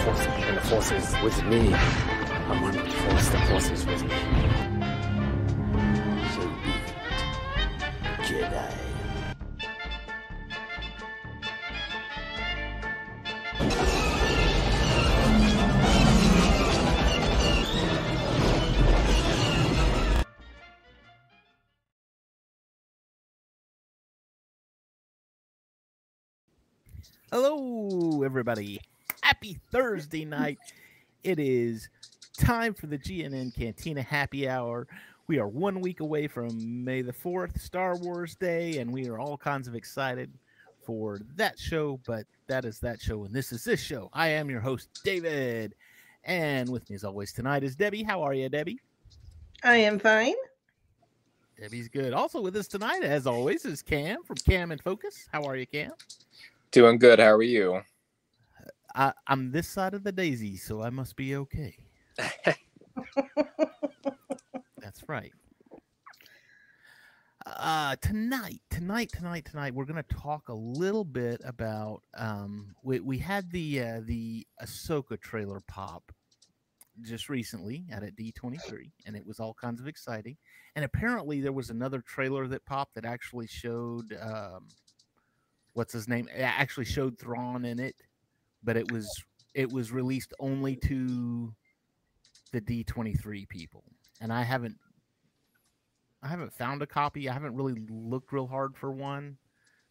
Force, and the Force is with me. I'm one with the Force, the Force is with me. So be it, Jedi. Hello, everybody. Happy Thursday night. It is time for the GNN Cantina Happy Hour. We are 1 week away from May the 4th, Star Wars Day, and we are all kinds of excited for that show, but that is that show, and this is this show. I am your host, David, and with me as always tonight is Debbie. How are you, Debbie? I am fine. Debbie's good. Also with us tonight, as always, is Cam from Cam and Focus. How are you, Cam? Doing good. How are you? I'm this side of the daisy, so I must be okay. That's right. Tonight, we're going to talk a little bit about... we had the Ahsoka trailer pop just recently out at D23, and it was all kinds of exciting. And apparently there was another trailer that popped that actually showed... what's his name? It actually showed Thrawn in it, but it was released only to the D23 people. And I haven't found a copy. I haven't really looked real hard for one,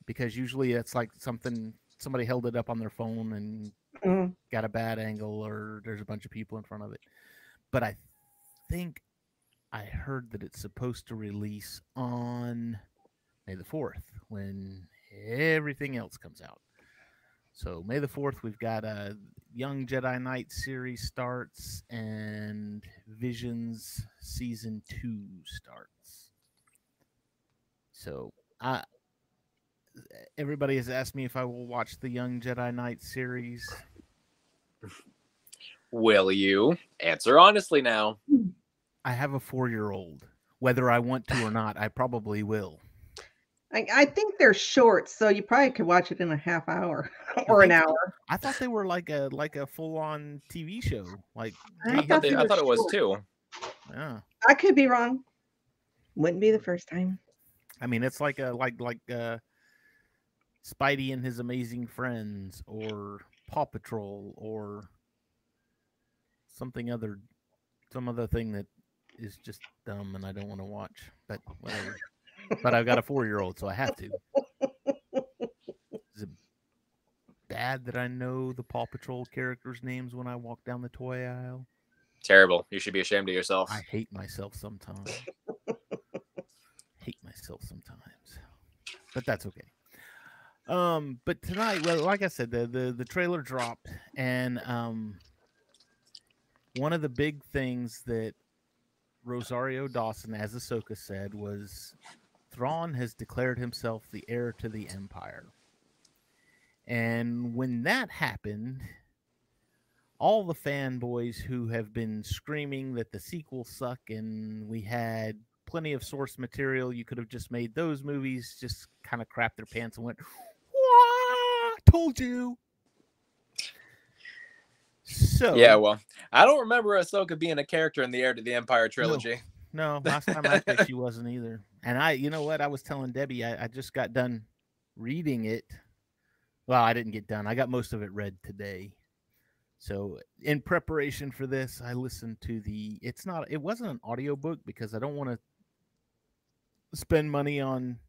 because usually it's like somebody held it up on their phone and got a bad angle, or there's a bunch of people in front of it. But I think I heard that it's supposed to release on May the 4th when everything else comes out. So May the 4th, we've got a Young Jedi Knight series starts, and Visions season 2 starts. So everybody has asked me if I will watch the Young Jedi Knight series. Will you? Answer honestly now. I have a 4-year-old. Whether I want to or not, I probably will. I think they're short, so you probably could watch it in a half hour or an hour. I thought they were like a full-on TV show. Like I thought it was too. Yeah, I could be wrong. Wouldn't be the first time. I mean, it's like Spidey and His Amazing Friends, or Paw Patrol, or some other thing that is just dumb and I don't want to watch. But whatever. But I've got a 4-year-old, so I have to. Is it bad that I know the Paw Patrol characters' names when I walk down the toy aisle? Terrible. You should be ashamed of yourself. I hate myself sometimes. But that's okay. But tonight, well, like I said, the trailer dropped, and one of the big things that Rosario Dawson, as Ahsoka, said was... Thrawn has declared himself the heir to the Empire. And when that happened, all the fanboys who have been screaming that the sequels suck and we had plenty of source material, you could have just made those movies, just kind of crapped their pants and went, "Wah! Told you." So yeah, well, I don't remember Ahsoka being a character in the Heir to the Empire trilogy. No, last time I think she wasn't either. And you know what? I was telling Debbie, I just got done reading it. Well, I didn't get done. I got most of it read today. So in preparation for this, I listened to it wasn't an audiobook, because I don't want to spend money on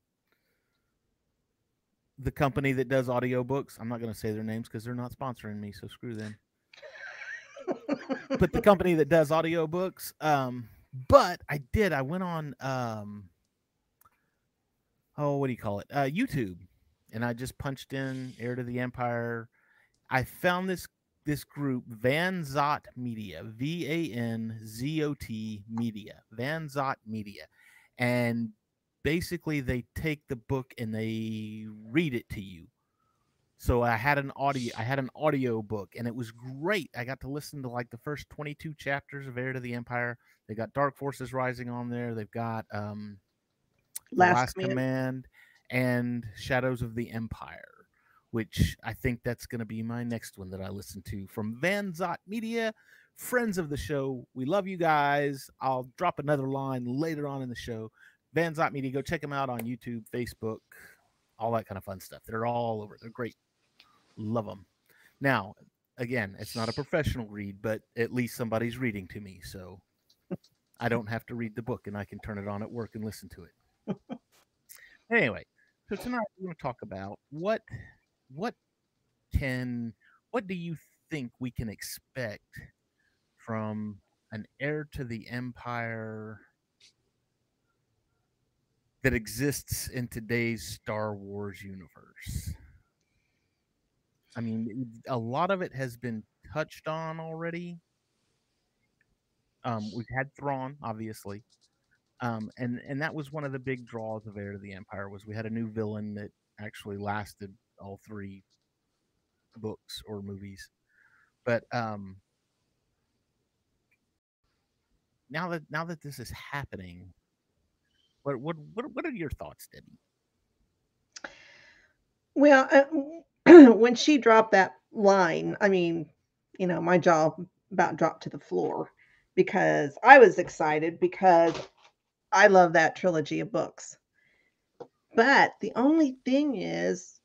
the company that does audiobooks. I'm not going to say their names because they're not sponsoring me, so screw them. But the company that does audiobooks, but I went on, YouTube, and I just punched in Heir to the Empire. I found this group, Van Zandt Media, VANZOT Media, Van Zandt Media. And basically they take the book and they read it to you. So I had an audio book, and it was great. I got to listen to like the first 22 chapters of Heir to the Empire. They got Dark Forces Rising on there. They've got Last Command and Shadows of the Empire, which I think that's going to be my next one that I listen to from Van Zandt Media, friends of the show. We love you guys. I'll drop another line later on in the show. Van Zandt Media, go check them out on YouTube, Facebook, all that kind of fun stuff. They're all over. They're great. Love them. Now, again, it's not a professional read, but at least somebody's reading to me, so I don't have to read the book, and I can turn it on at work and listen to it. Anyway, so tonight we're going to talk about what do you think we can expect from an Heir to the Empire that exists in today's Star Wars universe? I mean, a lot of it has been touched on already. We've had Thrawn, obviously. And that was one of the big draws of Heir to the Empire, was we had a new villain that actually lasted all three books or movies. But now that this is happening, what are your thoughts, Debbie? Well, when she dropped that line, I mean, you know, my jaw about dropped to the floor, because I was excited because I love that trilogy of books. But the only thing is,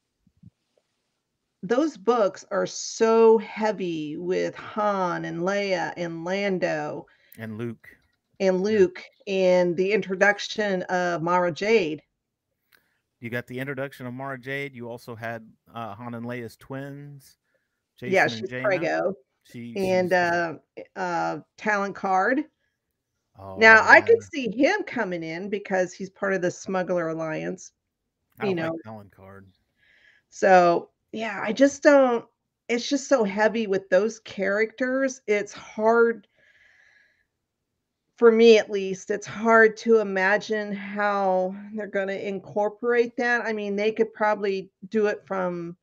those books are so heavy with Han and Leia and Lando and Luke. And the introduction of Mara Jade. You got the introduction of Mara Jade. You also had Han and Leia's twins. Jason, yeah, she's Prego. And Talon Karrde. Oh, now, man. I could see him coming in because he's part of the Smuggler Alliance. I don't know, Talon Karrde. So, yeah, I just don't. It's just so heavy with those characters. It's hard. For me, at least, it's hard to imagine how they're going to incorporate that. I mean, they could probably do it from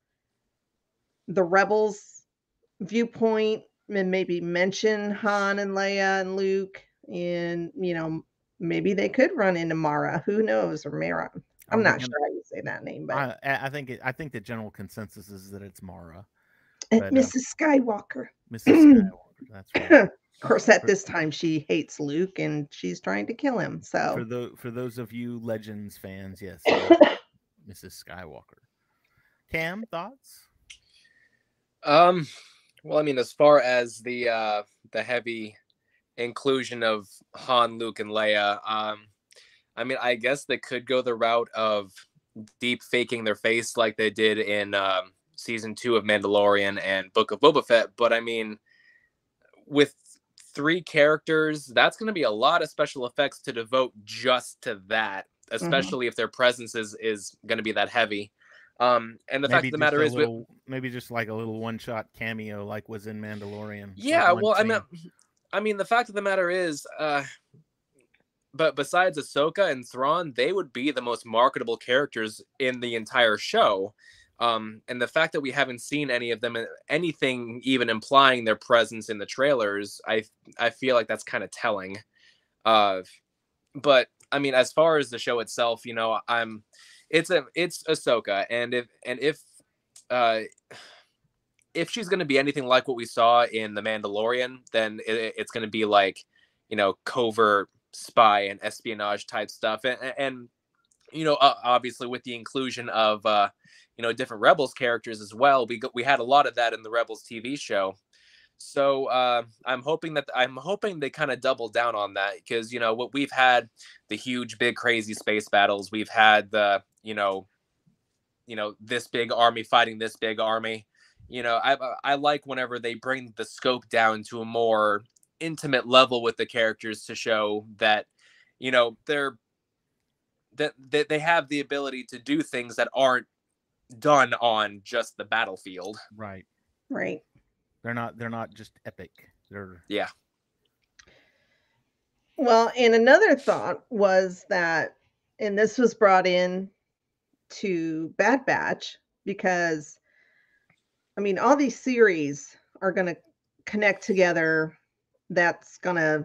the Rebels' viewpoint and maybe mention Han and Leia and Luke. And, you know, maybe they could run into Mara. Who knows? Or Mara. I'm not sure how you say that name. But I think the general consensus is that it's Mara. And but, Mrs. Skywalker. Mrs. Skywalker. That's right. Of course, at this time, she hates Luke, and she's trying to kill him. So, for those of you Legends fans, yes, Mrs. Skywalker. Cam, thoughts? Well, I mean, as far as the heavy inclusion of Han, Luke, and Leia, I mean, I guess they could go the route of deep faking their face like they did in season 2 of Mandalorian and Book of Boba Fett. But I mean, with 3 characters, that's going to be a lot of special effects to devote just to that, especially if their presence is going to be that heavy. And the maybe fact of the matter is, maybe just like a little one-shot cameo, like was in Mandalorian. Yeah, well, I mean, the fact of the matter is, but besides Ahsoka and Thrawn, they would be the most marketable characters in the entire show. And the fact that we haven't seen any of them, anything even implying their presence in the trailers, I feel like that's kind of telling. But I mean, as far as the show itself, you know, it's Ahsoka, and if she's going to be anything like what we saw in The Mandalorian, then it's going to be like, you know, covert spy and espionage type stuff, and you know, obviously with the inclusion of you know, different Rebels characters as well. We had a lot of that in the Rebels TV show, so I'm hoping they kind of double down on that, because you know what, we've had the huge, big, crazy space battles. We've had the you know this big army fighting this big army. You know, I like whenever they bring the scope down to a more intimate level with the characters to show that, you know, they have the ability to do things that aren't done on just the battlefield. Right they're not just epic, they're yeah. Well, and another thought was that, and this was brought in to Bad Batch, because I mean, all these series are going to connect together. That's going to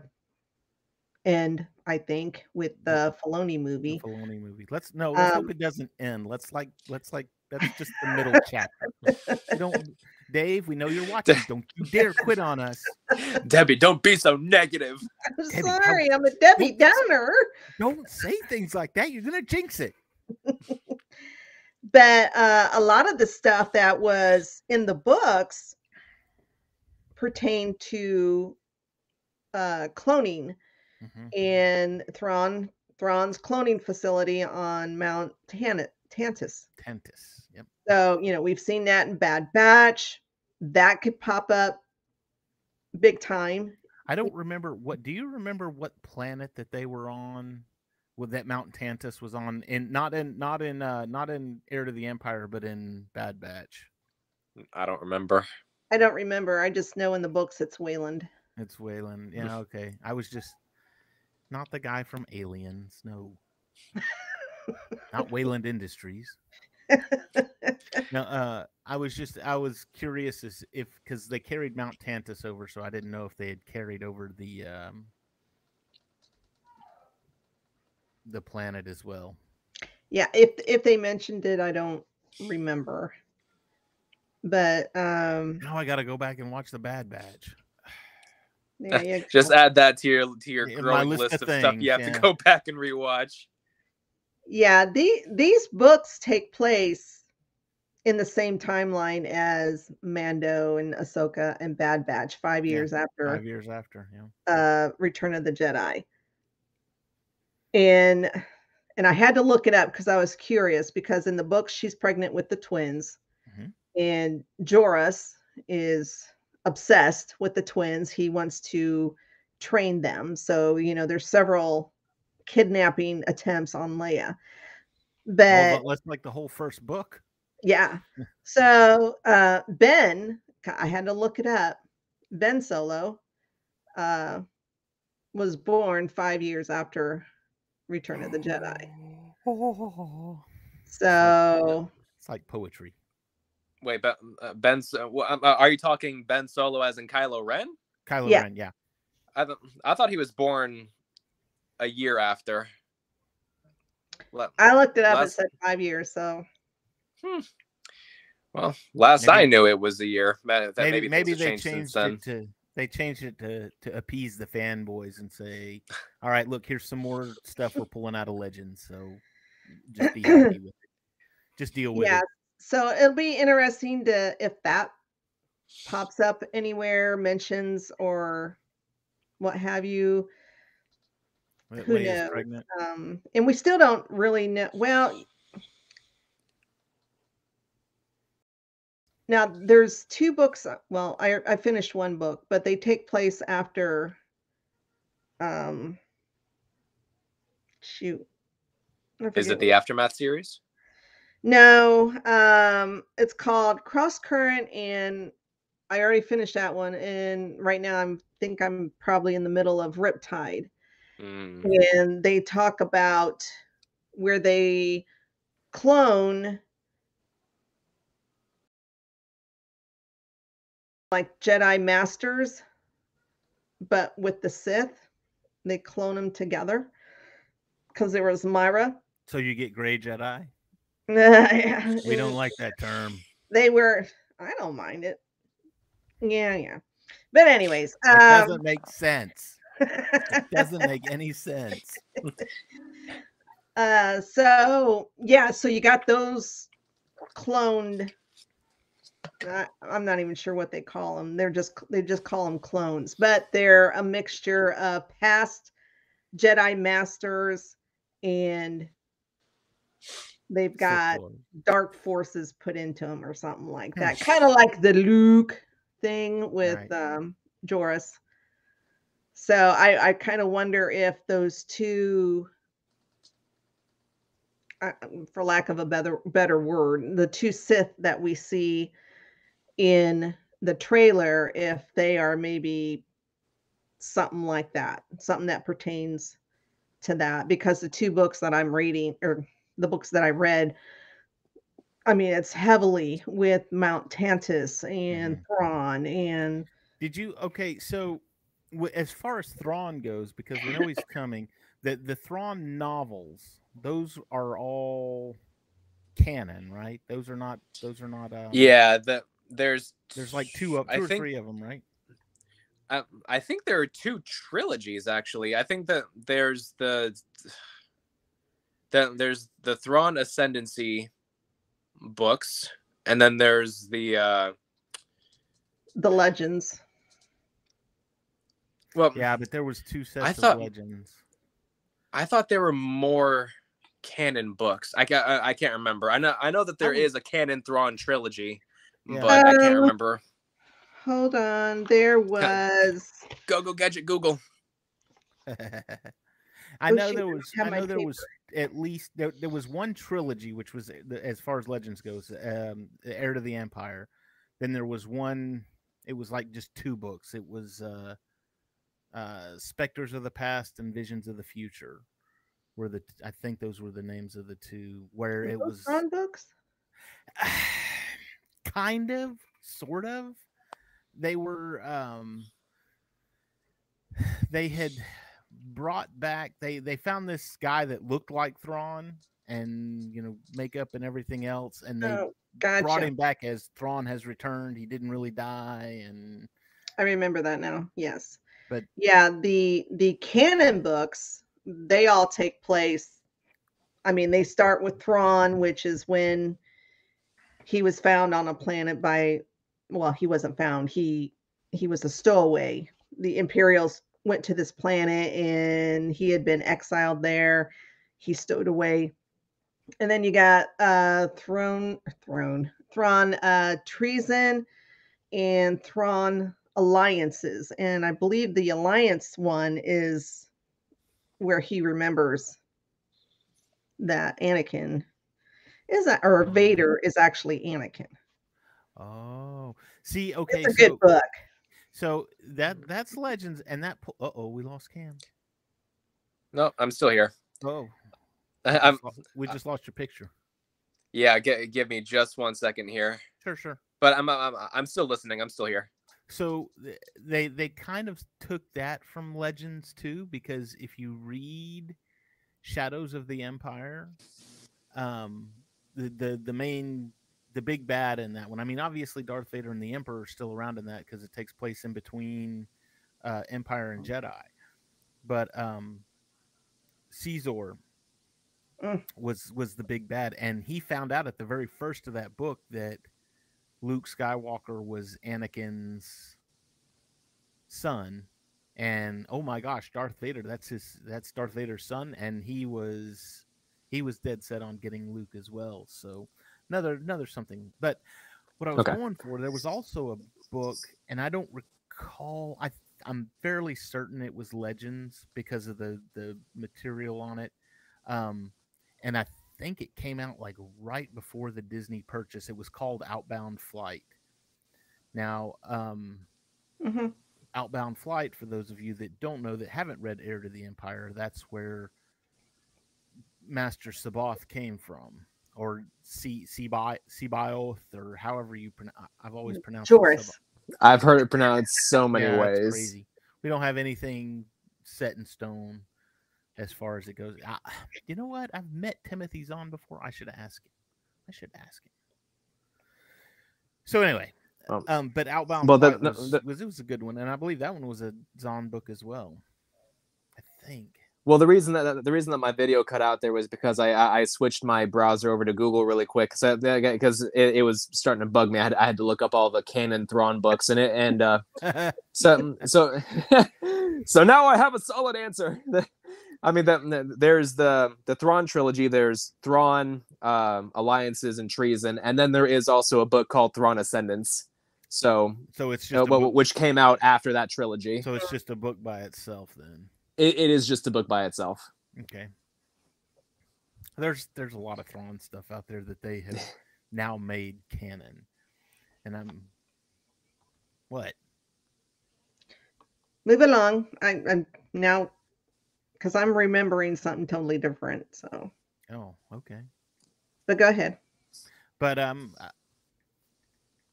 end, I think, with the Filoni movie. Let's hope it doesn't end. Let's like That's just the middle chapter. Dave, we know you're watching. Don't you dare quit on us. Debbie, don't be so negative. I'm Debbie, sorry, I'm a Debbie Downer. Don't say things like that. You're going to jinx it. But a lot of the stuff that was in the books pertained to cloning and Thrawn's cloning facility on Mount Tantiss. Yep. So, you know, we've seen that in Bad Batch. That could pop up big time. I don't remember what. Do you remember what planet that they were on? Well, that Mount Tantiss was on, and not in Heir to the Empire, but in Bad Batch. I don't remember. I just know in the books it's Wayland. It's Wayland. Yeah. Okay. I was just not the guy from Aliens. No. Not Wayland Industries. No, I was curious as if, because they carried Mount Tantiss over, so I didn't know if they had carried over the planet as well. Yeah, if they mentioned it, I don't remember. But now I got to go back and watch the Bad Batch. Yeah, just add that to your growing list of things, stuff you have to go back and rewatch. Yeah, these books take place in the same timeline as Mando and Ahsoka and Bad Batch, 5 years after. 5 years after, yeah. Return of the Jedi. And I had to look it up because I was curious, because in the book she's pregnant with the twins, and Joris is obsessed with the twins. He wants to train them. So, you know, there's several kidnapping attempts on Leia, but that's like the whole first book. Yeah. So I had to look it up. Ben Solo was born 5 years after Return of the Jedi. So it's like poetry. Wait, but are you talking Ben Solo as in Kylo Ren? Kylo Ren, yeah. I thought he was born a year after. I looked it up. It said 5 years. So, well, I knew it was a year. Maybe they changed it to appease the fanboys and say, "All right, look, here's some more stuff we're pulling out of Legends. So, just be happy with it. Just deal with it." So it'll be interesting to if that pops up anywhere, mentions or what have you. Who knows? And we still don't really know. Well, now there's two books. Well, I finished one book, but they take place after. Shoot. Is it the Aftermath series? No, it's called Cross Current, and I already finished that one. And right now, I think I'm probably in the middle of Riptide. And they talk about where they clone like Jedi Masters, but with the Sith, they clone them together because there was Myra. So you get Grey Jedi. Yeah. We don't like that term. They were. I don't mind it. Yeah. But anyways, it doesn't make sense. It doesn't make any sense. So you got those cloned. I'm not even sure what they call them. They just call them clones, but they're a mixture of past Jedi Masters, and they've got Dark Forces put into them or something like that. Kind of like the Luke thing with Joris. So I kind of wonder if those two, for lack of a better word, the two Sith that we see in the trailer, if they are maybe something like that, something that pertains to that, because the two books that I'm reading, or the books that I read, I mean, it's heavily with Mount Tantiss and Thrawn. And so as far as Thrawn goes, because we know he's coming, the Thrawn novels, those are all canon, right? Those are not. Those are not. Yeah, there's like two or three of them, right? I think there are two trilogies actually. I think that there's the Thrawn Ascendancy books, and then there's the Legends. Well, yeah, but there was two sets of Legends. I thought there were more canon books. I can't remember. I know that there is a canon Thrawn trilogy, yeah. But I can't remember. Hold on, there was go gadget Google. I know there was at least there was one trilogy, which was, as far as Legends goes, Heir to the Empire. Then there was one. It was like just two books. It was Specters of the Past and Visions of the Future. Were the I think those were the names of the two where it was Thrawn books. Kind of, sort of. They were, they had brought back, they found this guy that looked like Thrawn and, you know, makeup and everything else. And they brought him back as Thrawn has returned. He didn't really die. And I remember that now. Yes. But yeah, the canon books, they all take place. I mean, they start with Thrawn, which is when he was found on a planet by, well, he wasn't found. He was a stowaway. The Imperials went to this planet and he had been exiled there. He stowed away. And then you got Thrawn Treason and Thrawn Alliances. And I believe the Alliance one is where he remembers that Anakin is that, or Vader is actually Anakin. Oh, see, okay, it's a good book. So that's Legends, and that. Oh, we lost Cam. No, I'm still here. Oh, we just lost your picture. Yeah, give me just one second here. Sure. But I'm still listening. I'm still here. So they kind of took that from Legends too, because if you read Shadows of the Empire, the main. The big bad in that one. I mean, obviously Darth Vader and the Emperor are still around in that because it takes place in between Empire and Jedi. But Caesar was the big bad, and he found out at the very first of that book that Luke Skywalker was Anakin's son, and oh my gosh, Darth Vader, that's Darth Vader's son, and he was dead set on getting Luke as well. So. Another something, but what I was going for, there was also a book, and I don't recall. I'm fairly certain it was Legends because of the material on it, and I think it came out like right before the Disney purchase. It was called Outbound Flight. Now, Outbound Flight, for those of you that don't know, that haven't read Heir to the Empire, that's where Master C'baoth came from. Or C'baoth, or however you pronounce. I've always pronounced Joris. I've heard it pronounced so many ways. Crazy. We don't have anything set in stone as far as it goes. You know what? I've met Timothy Zahn before. I should ask him. So anyway, but Outbound was a good one, and I believe that one was a Zahn book as well. I think. Well, the reason that my video cut out there was because I switched my browser over to Google really quick because it was starting to bug me. I had to look up all the canon Thrawn books in it, and so now I have a solid answer. I mean, there's the Thrawn trilogy. There's Thrawn Alliances and Treason, and then there is also a book called Thrawn Ascendance. So it's just which came out after that trilogy. So it's just a book by itself then. It is just a book by itself. Okay. There's a lot of Thrawn stuff out there that they have now made canon, and I'm what? Move along. I'm now because I'm remembering something totally different. So. Oh, okay. But go ahead. But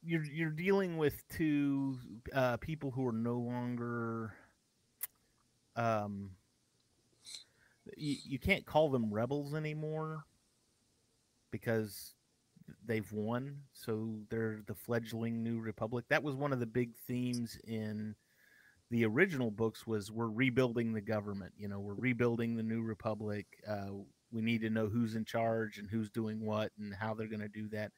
you're dealing with two people who are no longer. You can't call them rebels anymore because they've won, so they're the fledgling New Republic. That was one of the big themes in the original books, was we're rebuilding the government. You know, we're rebuilding the New Republic. We need to know who's in charge and who's doing what and how they're going to do that.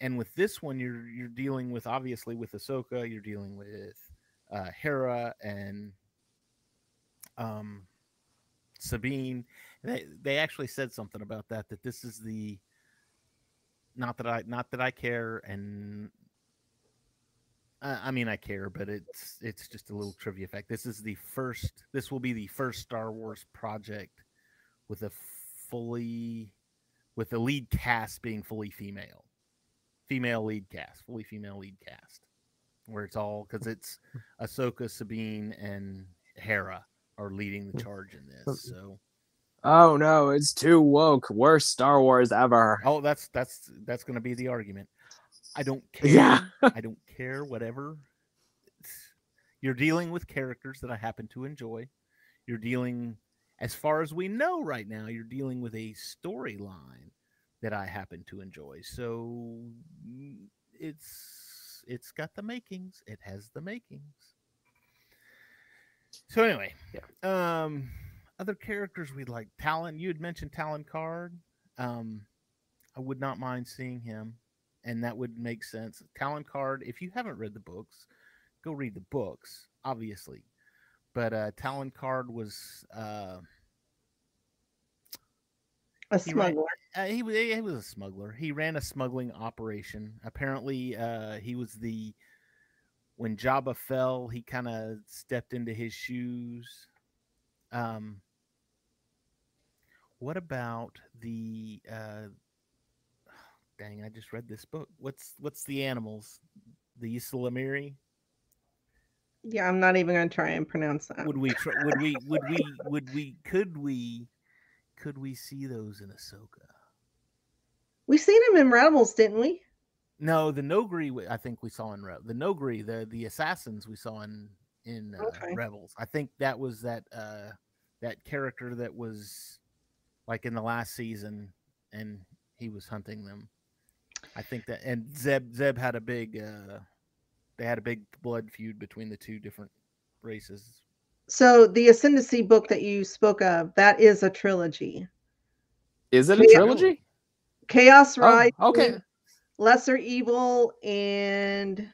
And with this one, you're dealing with, obviously, with Ahsoka. You're dealing with Hera and Sabine. They actually said something about that this is the not that I care, and I mean I care, but it's just a little trivia fact. This will be the first Star Wars project with the lead cast being fully female. Fully female lead cast, where it's all, because it's Ahsoka, Sabine, and Hera are leading the charge in this. So, oh no, it's too woke. Worst Star Wars ever. Oh, that's going to be the argument. I don't care. Yeah. I don't care. Whatever. You're dealing with characters that I happen to enjoy. You're dealing, as far as we know right now, you're dealing with a storyline that I happen to enjoy. So it's got the makings. It has the makings. So anyway, yeah. Other characters we'd like. Talon, you had mentioned Talon Karrde. I would not mind seeing him, and that would make sense. Talon Karrde, if you haven't read the books, go read the books, obviously. But Talon Karrde was... a smuggler. He was a smuggler. He ran a smuggling operation. Apparently, he was the... When Jabba fell, he kind of stepped into his shoes. What about the... dang, I just read this book. What's the animals? The Islamiri? Yeah, I'm not even going to try and pronounce that. Could we see those in Ahsoka? We've seen them in Rebels, didn't we? No, the Noghri, I think we saw in Rebels. The Noghri, the assassins, we saw in Rebels. I think that was that character that was like in the last season, and he was hunting them. I think that, and Zeb had a big, they had a big blood feud between the two different races. So the Ascendancy book that you spoke of, that is a trilogy. Is it a trilogy? Chaos Rising. Oh, okay. Lesser Evil and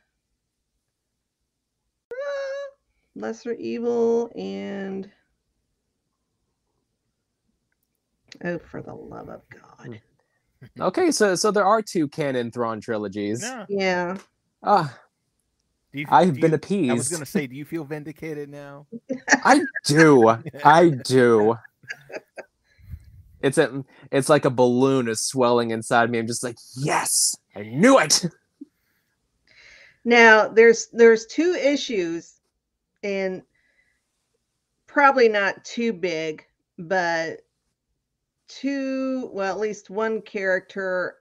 oh, for the love of God. Okay, so there are two canon Thrawn trilogies. Yeah. I've been appeased. I was going to say, do you feel vindicated now? I do. I do. It's like a balloon is swelling inside me. I'm just like, yes, I knew it. Now, there's two issues, and probably not too big, but at least one character.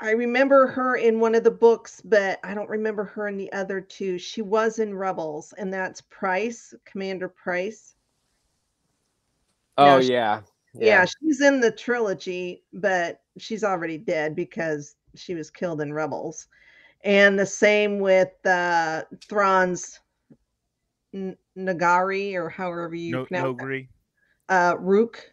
I remember her in one of the books, but I don't remember her in the other two. She was in Rebels, and that's Price, Commander Price. Oh, yeah. She's in the trilogy, but she's already dead because she was killed in Rebels. And the same with Thrawn's Noghri, or however you pronounce it. Rook.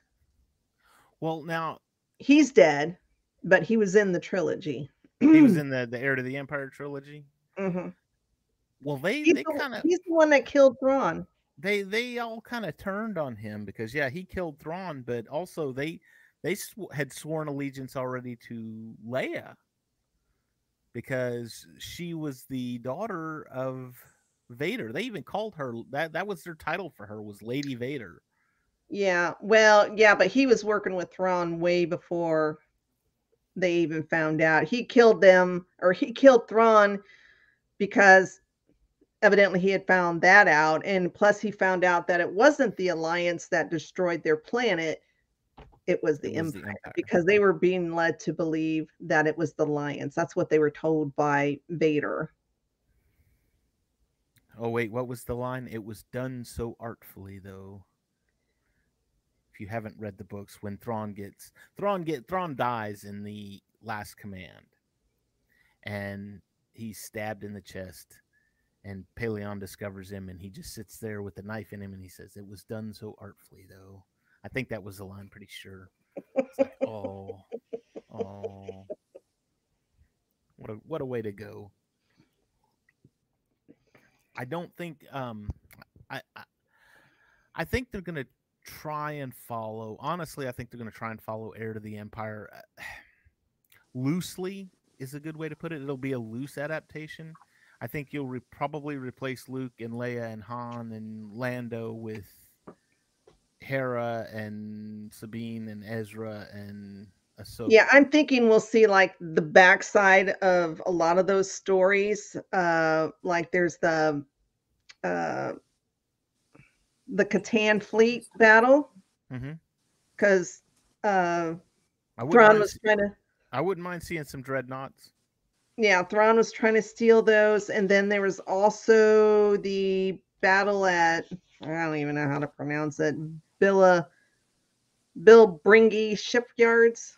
Well, now... He's dead. But he was in the trilogy. He was in the Heir to the Empire trilogy. Mm-hmm. Well, they kind of... He's the one that killed Thrawn. They all kind of turned on him because, yeah, he killed Thrawn, but also they had sworn allegiance already to Leia because she was the daughter of Vader. They even called her... That was their title for her, was Lady Vader. Yeah, well, yeah, but he was working with Thrawn way before... They even found out. He killed Thrawn because evidently he had found that out. And plus he found out that it wasn't the Alliance that destroyed their planet. It was the Empire, because they were being led to believe that it was the Alliance. That's what they were told by Vader. Oh, wait, what was the line? It was done so artfully, though. if you haven't read the books, when Thrawn dies in The Last Command, and he's stabbed in the chest, and Paleon discovers him, and he just sits there with the knife in him, and he says, "It was done so artfully, though." I think that was the line, pretty sure. It's like, oh, what a way to go. I don't think I think they're gonna try and follow. Honestly, I think they're gonna try and follow Heir to the Empire. Loosely is a good way to put it. It'll be a loose adaptation. I think you'll probably replace Luke and Leia and Han and Lando with Hera and Sabine and Ezra and Ahsoka. Yeah, I'm thinking we'll see like the backside of a lot of those stories. Like there's the Catan fleet battle, because Thrawn was trying to. I wouldn't mind seeing some dreadnoughts. Yeah, Thrawn was trying to steal those, and then there was also the battle at, I don't even know how to pronounce it, Bilbringi shipyards.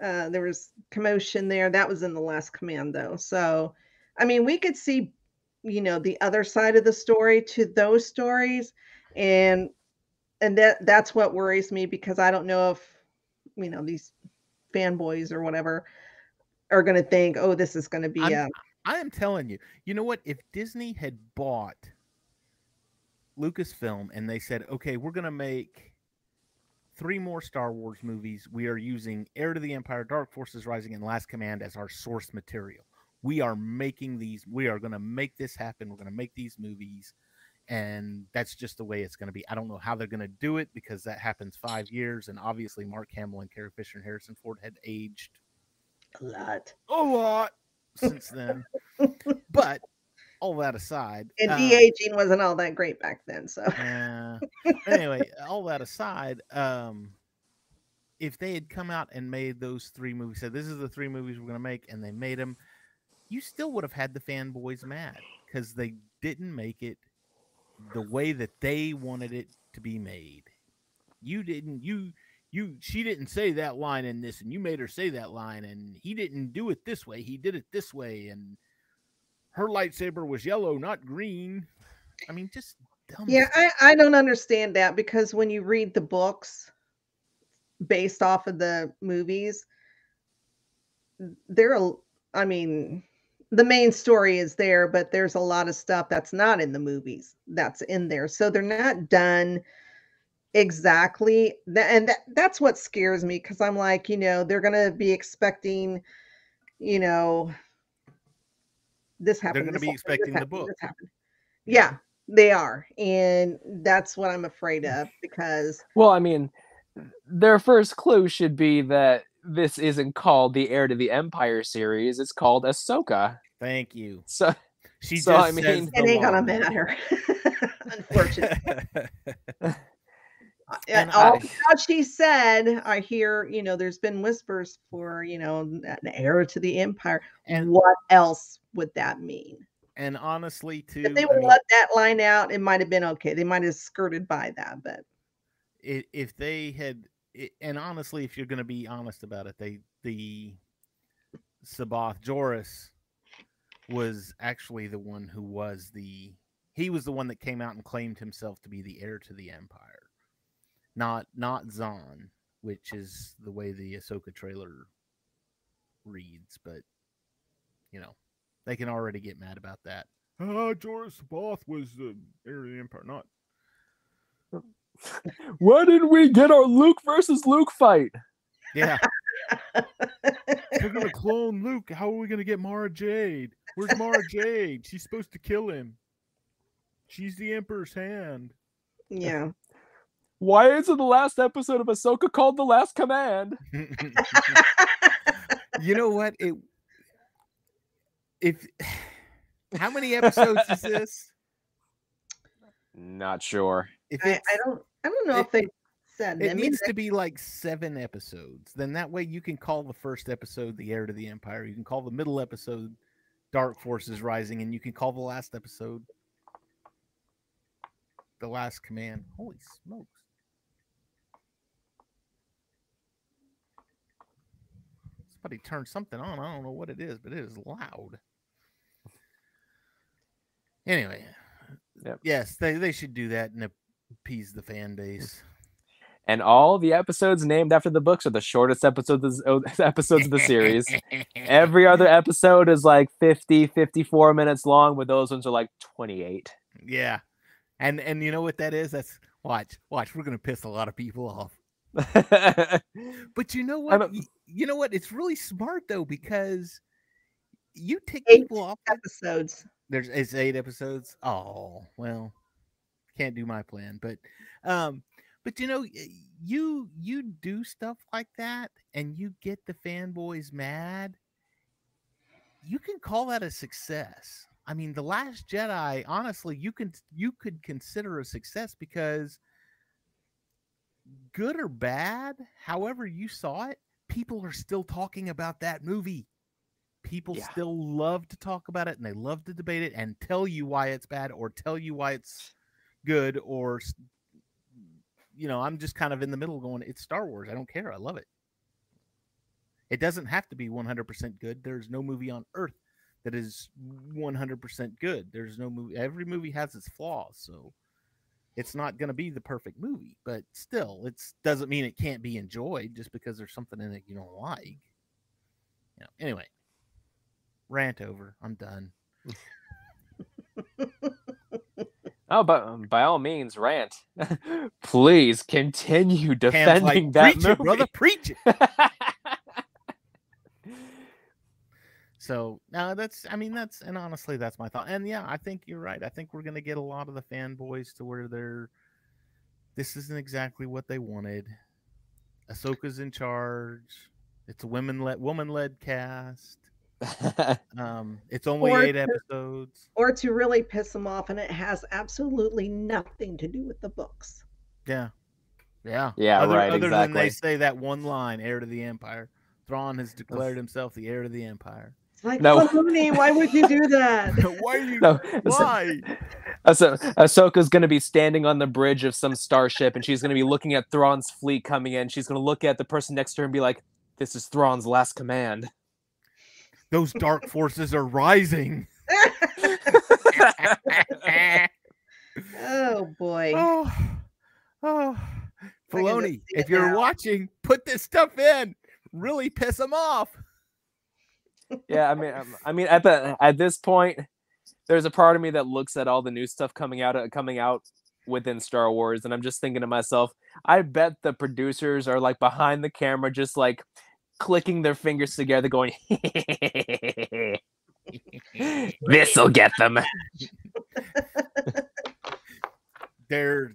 There was commotion there. That was in The Last Command, though. So, I mean, we could see, you know, the other side of the story to those stories, and that's what worries me, because I don't know if, you know, these fanboys or whatever are going to think, oh, this is going to be a... I am telling you, you know what? If Disney had bought Lucasfilm and they said, okay, we're going to make 3 more Star Wars movies. We are using Heir to the Empire, Dark Forces Rising, and Last Command as our source material. We are making these. We are going to make this happen. We're going to make these movies. And that's just the way it's going to be. I don't know how they're going to do it, because that happens 5 years. And obviously Mark Hamill and Carrie Fisher and Harrison Ford had aged a lot since then. But all that aside, and de-aging wasn't all that great back then, so anyway, all that aside, if they had come out and made those 3 movies, said this is the 3 movies we're going to make, and they made them, you still would have had the fanboys mad, because they didn't make it the way that they wanted it to be made. She didn't say that line in this, and you made her say that line, and he didn't do it this way. He did it this way, and her lightsaber was yellow, not green. I mean, just dumb. Yeah, I don't understand that, because when you read the books based off of the movies, I mean, the main story is there, but there's a lot of stuff that's not in the movies that's in there. So they're not done exactly, and that's what scares me, because I'm like, you know, they're gonna be expecting, you know, this happened. They're gonna be expecting the book. Yeah, they are, and that's what I'm afraid of, because, well, I mean, their first clue should be that this isn't called the Heir to the Empire series; it's called Ahsoka. Thank you. So she, I mean, it ain't gonna matter, unfortunately. And all she said, I hear, you know, there's been whispers for, you know, an heir to the Empire. And what else would that mean? And honestly, too, if they would let that line out, it might have been okay. They might have skirted by that, but if they had, and honestly, if you're going to be honest about it, the C'baoth, Joris, was actually the one who was he was the one that came out and claimed himself to be the heir to the Empire. Not Zahn, which is the way the Ahsoka trailer reads, but, you know, they can already get mad about that. Joris Both was the heir to the Empire, not... Why didn't we get our Luke versus Luke fight? Yeah. We're going to clone Luke. How are we going to get Mara Jade? Where's Mara Jade? She's supposed to kill him. She's the Emperor's hand. Yeah. Why isn't the last episode of Ahsoka called The Last Command? You know what? How many episodes is this? Not sure. I don't know if they said it needs to be like 7 episodes. Then that way you can call the first episode The Heir to the Empire. You can call the middle episode Dark Forces Rising, and you can call the last episode The Last Command. Holy smokes. Somebody turned something on. I don't know what it is, but it is loud. Anyway, yep. Yes, they should do that and appease the fan base. And all the episodes named after the books are the shortest episodes of the series. Every other episode is like 50, 54 minutes long, but those ones are like 28. Yeah. And you know what that is? That's watch. We're going to piss a lot of people off. But you know what? You know what? It's really smart, though, because you take people off. Episodes. It's 8 episodes. Oh, well, can't do my plan, but you know, you do stuff like that and you get the fanboys mad. You can call that a success. I mean, The Last Jedi, honestly, you could consider a success because good or bad, however you saw it, people are still talking about that movie. People yeah. still love to talk about it and they love to debate it and tell you why it's bad or tell you why it's good or... You know, I'm just kind of in the middle going, it's Star Wars. I don't care. I love it. It doesn't have to be 100% good. There's no movie on earth that is 100% good. There's no movie. Every movie has its flaws, so it's not going to be the perfect movie. But still, it doesn't mean it can't be enjoyed just because there's something in it you don't like. You know, anyway, rant over. I'm done. Oh, but by all means, rant. Please continue defending that movie. Preach it, brother, preach it. So now that's and honestly, that's my thought. And yeah, I think you're right. I think we're gonna get a lot of the fanboys to where this isn't exactly what they wanted. Ahsoka's in charge. It's a woman-led cast. It's only 8 episodes, or to really piss them off, and it has absolutely nothing to do with the books. Yeah. Other than they say that one line, "Heir to the Empire." Thrawn has declared himself the heir to the Empire. It's like, no, Filoni, why would you do that? Why? Ahsoka's going to be standing on the bridge of some starship, and she's going to be looking at Thrawn's fleet coming in. She's going to look at the person next to her and be like, "This is Thrawn's last command. Those dark forces are rising." Oh, boy. Oh. Filoni, if you're watching, put this stuff in. Really piss them off. Yeah, I mean, at this point, there's a part of me that looks at all the new stuff coming out within Star Wars, and I'm just thinking to myself, I bet the producers are like behind the camera, just like clicking their fingers together going, this'll get them. There's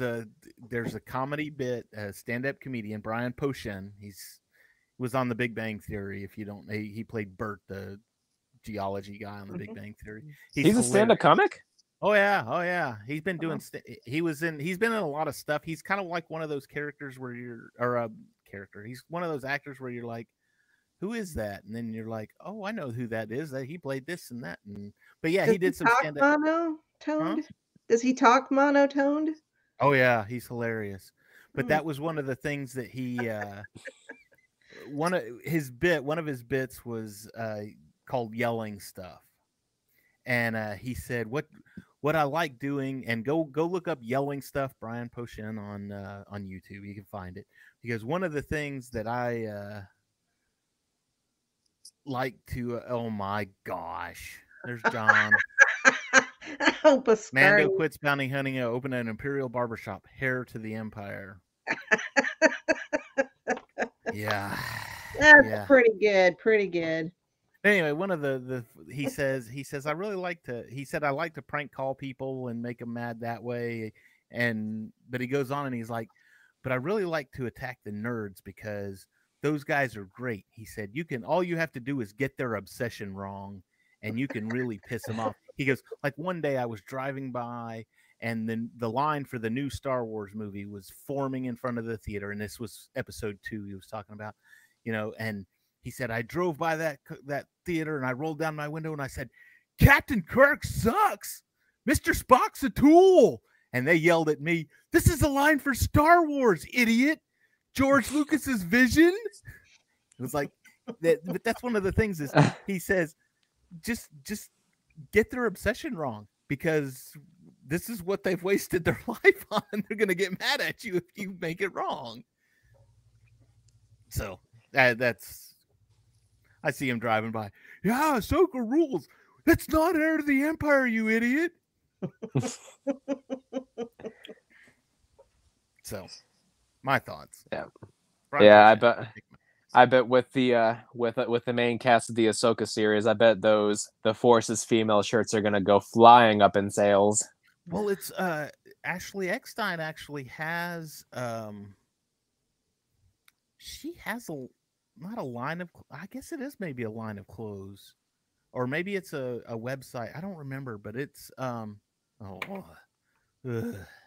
a comedy bit, a stand-up comedian, Brian Posehn. He was on The Big Bang Theory. If you don't, he played Bert, the geology guy on The Big Bang Theory. He's a stand-up comic? Oh yeah. He's been doing, he's been in a lot of stuff. He's kind of like one of those characters where he's one of those actors where you're like, who is that? And then you're like, oh, I know who that is, that he played this and that. And but yeah, he did some stand-up. Monotoned? Huh? Does he talk monotoned? Oh yeah, he's hilarious. But that was one of the things that he one of his bits was called yelling stuff. And he said, what I like doing, and go look up yelling stuff, Brian Posehn on YouTube. You can find it. Because one of the things that I like to, oh my gosh, there's John. Mando quits bounty hunting and open an imperial barbershop. Heir to the Empire. Yeah, that's pretty good. Anyway, one of the he says I like to prank call people and make them mad that way, but he goes on and he's like, but I really like to attack the nerds because those guys are great. He said, all you have to do is get their obsession wrong and you can really piss them off. He goes, like, one day I was driving by and then the line for the new Star Wars movie was forming in front of the theater, and this was episode 2 he was talking about, you know, and he said, I drove by that theater and I rolled down my window and I said, Captain Kirk sucks. Mr. Spock's a tool. And they yelled at me, this is a line for Star Wars, idiot. George Lucas's vision. It was like, But that's one of the things is he says, just get their obsession wrong, because this is what they've wasted their life on. They're going to get mad at you if you make it wrong. So that's, I see him driving by. Yeah, Ahsoka rules. That's not Heir to the Empire, you idiot. So my thoughts. Yeah. Right. Yeah. I bet with the main cast of the Ahsoka series, I bet the Force's female shirts are gonna go flying up in sales. Well, it's Ashley Eckstein actually has she has not a line of, I guess it is maybe a line of clothes, or maybe it's a website. I don't remember, but it's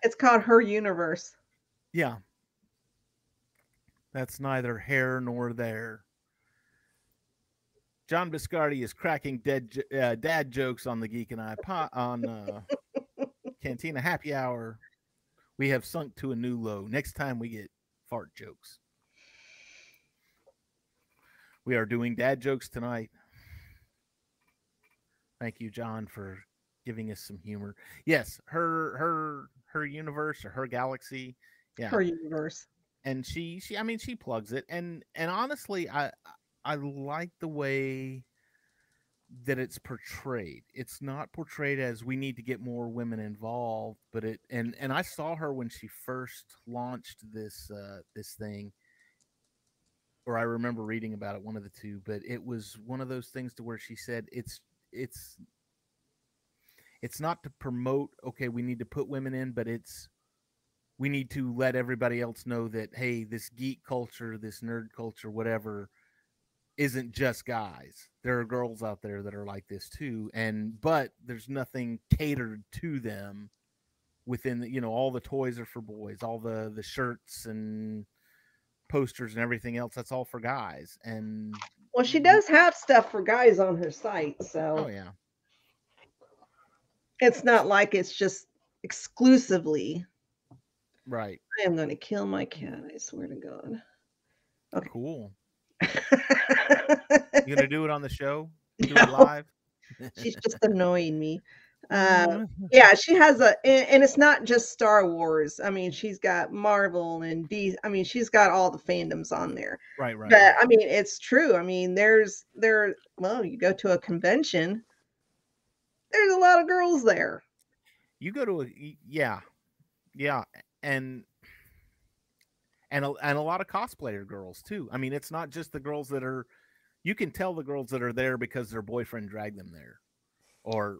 it's called Her Universe. Yeah. That's neither here nor there. John Biscardi is cracking dad jokes on the Geek and I on Cantina Happy Hour. We have sunk to a new low. Next time we get fart jokes. We are doing dad jokes tonight. Thank you, John, for giving us some humor. Yes, her universe, or her galaxy. Yeah, Her Universe. And she I mean, she plugs it, and honestly, I like the way that it's portrayed. It's not portrayed as we need to get more women involved, but it, and I saw her when she first launched this this thing, or I remember reading about it, one of the two, but it was one of those things to where she said it's not to promote, okay, we need to put women in, but it's, we need to let everybody else know that, hey, this geek culture, this nerd culture, whatever, isn't just guys. There are girls out there that are like this too, but there's nothing catered to them within the, you know, all the toys are for boys, all the shirts and posters and everything else, that's all for guys. And well, she does have stuff for guys on her site, so oh yeah, it's not like it's just exclusively. Right. I am going to kill my cat. I swear to God. Okay. Cool. You going to do it on the show? Do it live? She's just annoying me. Yeah, she has and it's not just Star Wars. I mean, she's got Marvel and she's got all the fandoms on there. Right, right. But I mean, it's true. I mean, well, you go to a convention, there's a lot of girls there. You go to yeah. Yeah. And a lot of cosplayer girls too. I mean, it's not just the girls that are, you can tell the girls that are there because their boyfriend dragged them there, or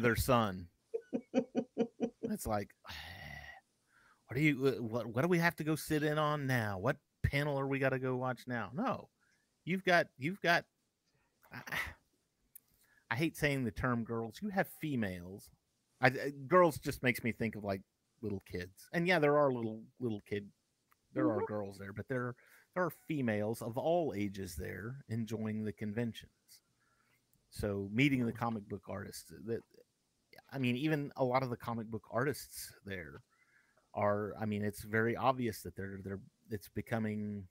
their son. It's like, what do we have to go sit in on now? What panel are we got to go watch now? No, you've got, I hate saying the term girls. You have females. Girls just makes me think of like little kids, and yeah, there are little kid, there are girls there, but there are females of all ages there enjoying the conventions. So meeting the comic book artists, I mean, even a lot of the comic book artists there are, I mean, it's very obvious that it's becoming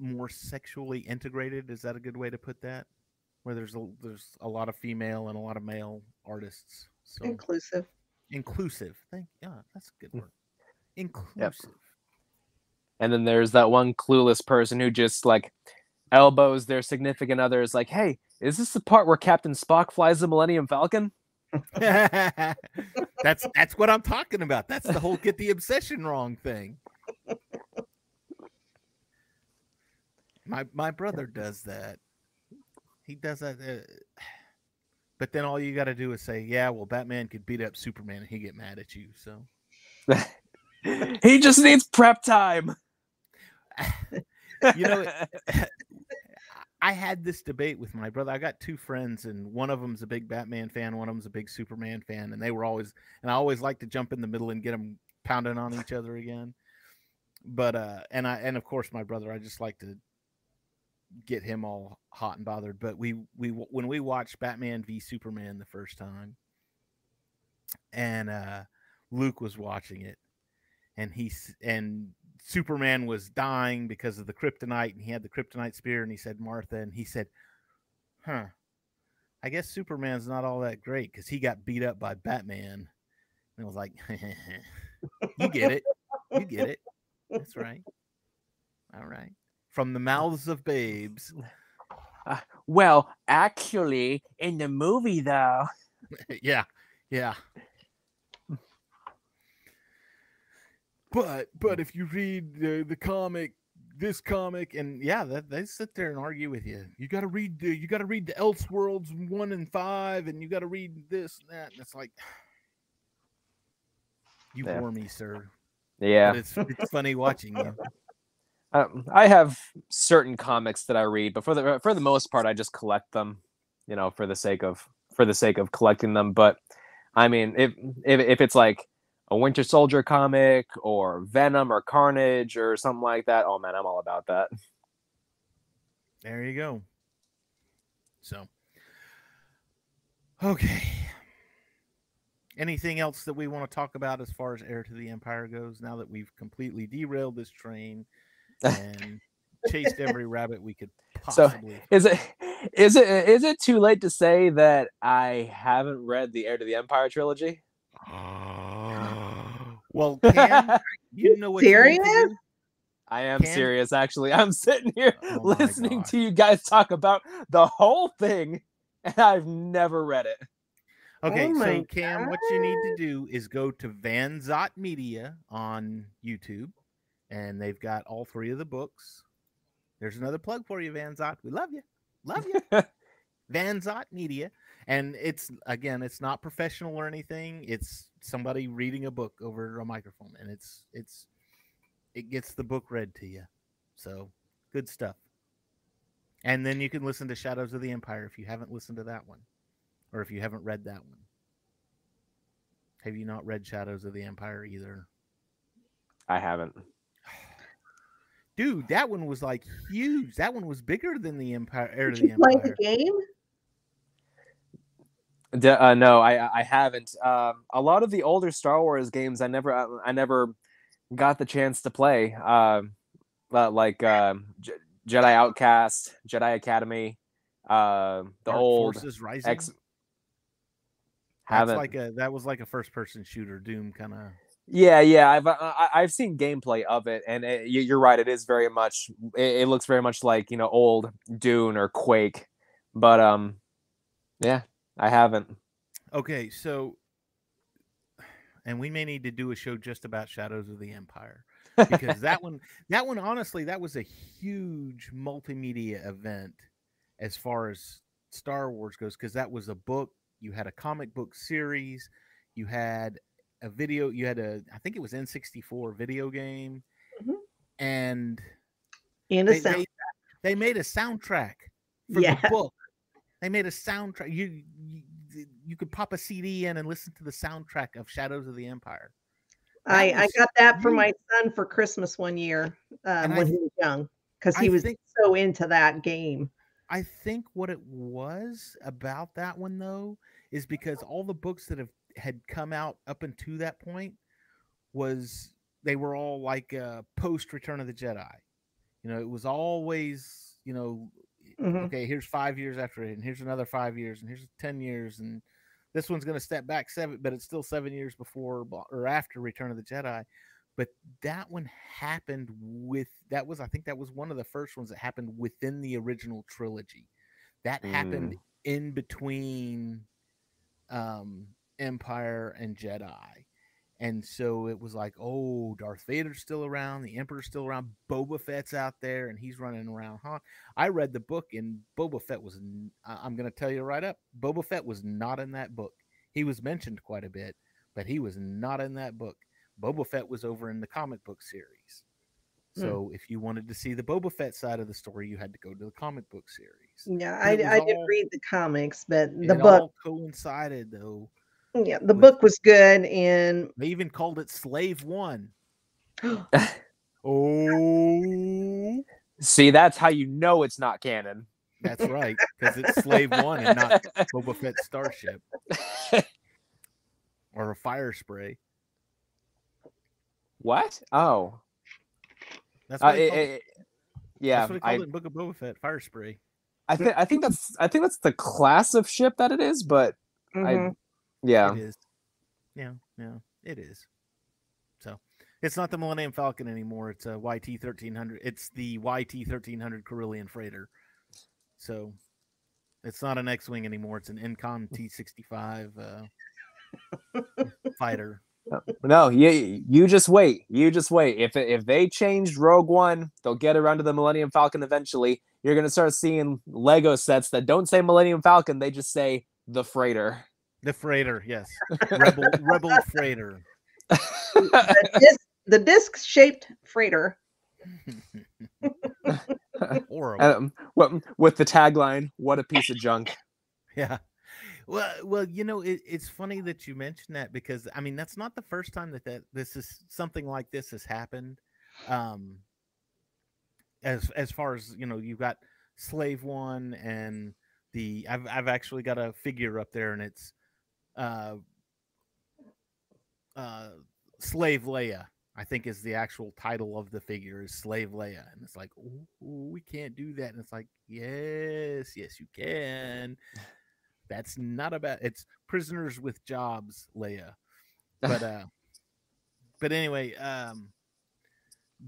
more sexually integrated. Is that a good way to put that? Where there's a lot of female and a lot of male artists. So, inclusive. Thank God, that's a good word. Inclusive. Yep. And then there's that one clueless person who just like elbows their significant other, is like, "Hey, is this the part where Captain Spock flies the Millennium Falcon?" That's what I'm talking about. That's the whole get the obsession wrong thing. My brother does that. He does that. But then all you got to do is say, yeah, well, Batman could beat up Superman and he'd get mad at you. So he just needs prep time. You know, I had this debate with my brother. I got two friends, and one of them's a big Batman fan. One of them's a big Superman fan. And I always like to jump in the middle and get them pounding on each other again. But, and of course my brother, I just like to get him all hot and bothered. But when we watched Batman v Superman the first time, and Luke was watching it, and Superman was dying because of the kryptonite, and he had the kryptonite spear, and he said Martha, and he said, huh, I guess Superman's not all that great because he got beat up by Batman. And I was like, you get it. You get it. That's right. All right. From the mouths of babes. Well, actually, in the movie, though. Yeah. Yeah. But if you read the comic, this comic, and yeah, they sit there and argue with you. You got to read the Elseworlds 1 and 5, and you got to read this and that. And it's like, you bore me, sir. Yeah, but it's funny watching you. I have certain comics that I read, but for the most part, I just collect them, you know, for the sake of collecting them. But I mean, if it's like a Winter Soldier comic or Venom or Carnage or something like that, oh man, I'm all about that. There you go. So, okay. Anything else that we want to talk about as far as Heir to the Empire goes, now that we've completely derailed this train and chased every rabbit we could possibly? So, is it too late to say that I haven't read the Heir to the Empire trilogy? Well, Cam, you know what? Serious? I am serious, actually. I'm sitting here listening to you guys talk about the whole thing, and I've never read it. Okay, so Cam, what you need to do is go to Van Zandt Media on YouTube, and they've got all three of the books. There's another plug for you, Van Zandt. We love you. Love you. Van Zandt Media. And it's, again, it's not professional or anything. It's somebody reading a book over a microphone, and it gets the book read to you. So, good stuff. And then you can listen to Shadows of the Empire if you haven't listened to that one. Or if you haven't read that one. Have you not read Shadows of the Empire either? I haven't. Dude, that one was like huge. That one was bigger than the Empire. Heir to the Empire. Did you play the game? No, I haven't. A lot of the older Star Wars games I never got the chance to play. Like Jedi Outcast, Jedi Academy, the old Dark Forces Rising. That was like a first-person shooter, Doom kind of. Yeah. I've seen gameplay of it, and you're right. It is very much. It looks very much like, you know, old Dune or Quake, but yeah. I haven't. Okay, so, and we may need to do a show just about Shadows of the Empire, because that one, honestly, that was a huge multimedia event as far as Star Wars goes, because that was a book. You had a comic book series. You had a video. You had I think it was N64 video game. Mm-hmm. And they made a soundtrack for the book. They made a soundtrack. You could pop a CD in and listen to the soundtrack of Shadows of the Empire. I got that for my son for Christmas one year when he was young, because he was so into that game. I think what it was about that one, though, is because all the books that had come out up until that point they were all like post Return of the Jedi. You know, it was always, you know, mm-hmm. Okay, here's 5 years after it, and here's another 5 years, and here's 10 years, and this one's going to step back 7, but it's still 7 years before or after Return of the Jedi. But that one happened I think that was one of the first ones that happened within the original trilogy. That happened in between Empire and Jedi. And so it was like, oh, Darth Vader's still around, the Emperor's still around, Boba Fett's out there, and he's running around. Huh? I read the book, and Boba Fett was, I'm going to tell you right up, Boba Fett was not in that book. He was mentioned quite a bit, but he was not in that book. Boba Fett was over in the comic book series. So if you wanted to see the Boba Fett side of the story, you had to go to the comic book series. Yeah, I did read the comics, but the book all coincided, though. Yeah, the book was good, and they even called it Slave One. Oh, see, that's how you know it's not canon. That's right, because it's Slave One and not Boba Fett's starship or a fire spray. What? Oh, That's what they called it in Book of Boba Fett, fire spray. I think that's the class of ship that it is, but it is. So it's not the Millennium Falcon anymore. It's a YT-1300. It's the YT-1300 Corellian freighter. So it's not an X-wing anymore. It's an Encom T-65 fighter. No, you just wait. You just wait. If they changed Rogue One, they'll get around to the Millennium Falcon eventually. You're going to start seeing Lego sets that don't say Millennium Falcon. They just say the freighter. The freighter, yes. Rebel freighter. The disc-shaped freighter. Horrible. With the tagline, what a piece of junk. Yeah. Well, you know, it's funny that you mentioned that because, I mean, that's not the first time that something like this has happened. As far as, you know, you've got Slave One and I've actually got a figure up there, and it's Slave Leia, I think, is the actual title of the figure, is Slave Leia. And it's like, ooh, we can't do that. And it's like, yes, you can. That's not about, it's Prisoners with Jobs Leia. But but anyway,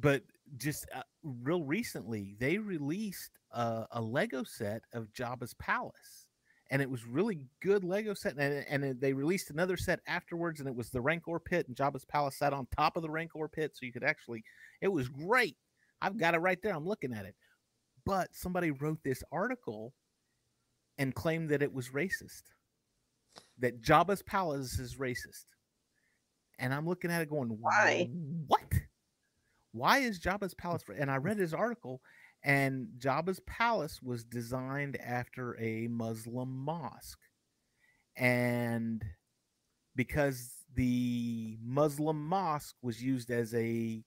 but just real recently they released a Lego set of Jabba's Palace, and it was really good Lego set, and they released another set afterwards, and it was the Rancor Pit, and Jabba's Palace sat on top of the Rancor Pit, so you could actually, it was great. I've got it right there, I'm looking at it. But somebody wrote this article and claimed that it was racist, that Jabba's Palace is racist, and I'm looking at it going, why? What? Why is Jabba's Palace? And I read his article, and Jabba's Palace was designed after a Muslim mosque. And because the Muslim mosque was used as a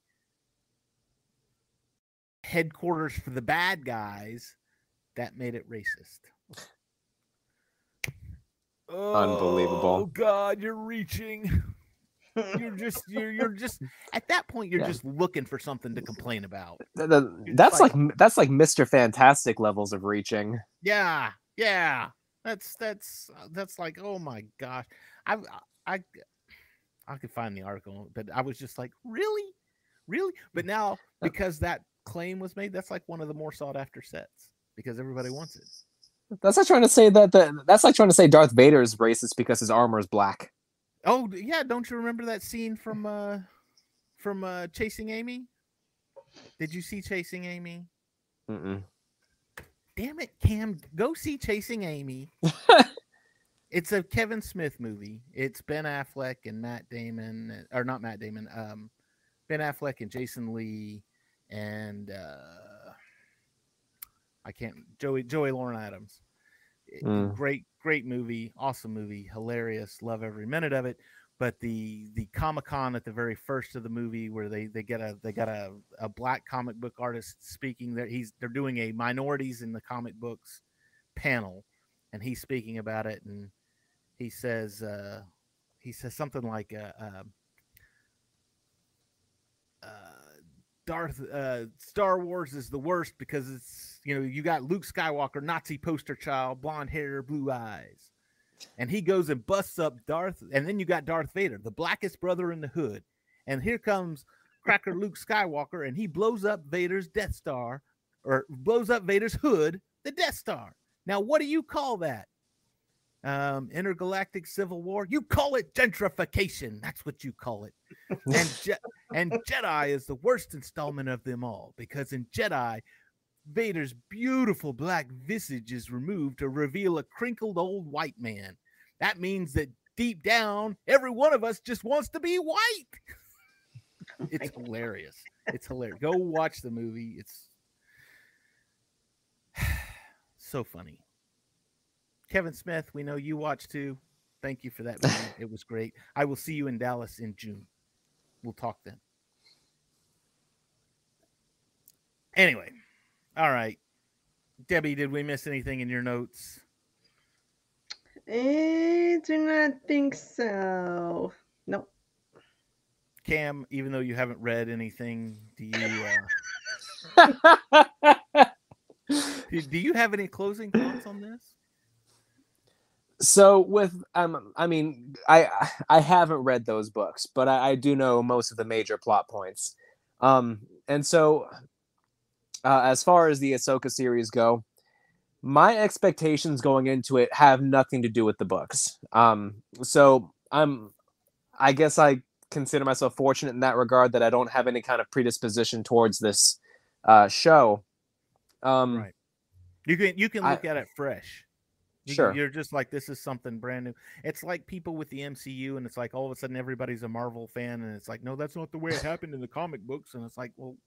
headquarters for the bad guys, that made it racist. Unbelievable. Oh, God, you're reaching. You're just at that point. You're just looking for something to complain about. That's like Mr. Fantastic levels of reaching. Yeah. That's like, oh my gosh. I could find the article, but I was just like, really. But now, because that claim was made, that's like one of the more sought after sets because everybody wants it. That's like trying to say that's like trying to say Darth Vader is racist because his armor is black. Oh yeah, don't you remember that scene from Chasing Amy? Did you see Chasing Amy? Mm-mm. Damn it, Cam, go see Chasing Amy. It's a Kevin Smith movie. It's Ben Affleck and Matt Damon, or not Matt Damon. Ben Affleck and Jason Lee and Joey Lauren Adams. Mm. Great movie, awesome movie, hilarious, love every minute of it. But the Comic-Con at the very first of the movie, where they got a black comic book artist speaking, they're doing a minorities in the comic books panel, and he's speaking about it, and he says something like Star Wars is the worst because it's, you know, you got Luke Skywalker, Nazi poster child, blonde hair, blue eyes. And he goes and busts up Darth. And then you got Darth Vader, the blackest brother in the hood. And here comes cracker Luke Skywalker, and he blows up Vader's Death Star, or blows up Vader's hood, the Death Star. Now, what do you call that? Intergalactic Civil War? You call it gentrification. That's what you call it. And Jedi is the worst installment of them all, because in Jedi, Vader's beautiful black visage is removed to reveal a crinkled old white man. That means that deep down, every one of us just wants to be white. It's hilarious. It's hilarious. Go watch the movie. It's so funny. Kevin Smith, we know you watch too. Thank you for that movie. It was great. I will see you in Dallas in June. We'll talk then. Anyway. All right. Debbie, did we miss anything in your notes? I do not think so. No. Cam, even though you haven't read anything, do you... Do you have any closing thoughts on this? So with, I mean, I haven't read those books, but I do know most of the major plot points. And so as far as the Ahsoka series go, my expectations going into it have nothing to do with the books. So I guess I consider myself fortunate in that regard that I don't have any kind of predisposition towards this show. Right. You can look at it fresh. Sure. You're just like, this is something brand new. It's like people with the MCU, and it's like all of a sudden everybody's a Marvel fan, and it's like, no, that's not the way it happened in the comic books. And it's like, well,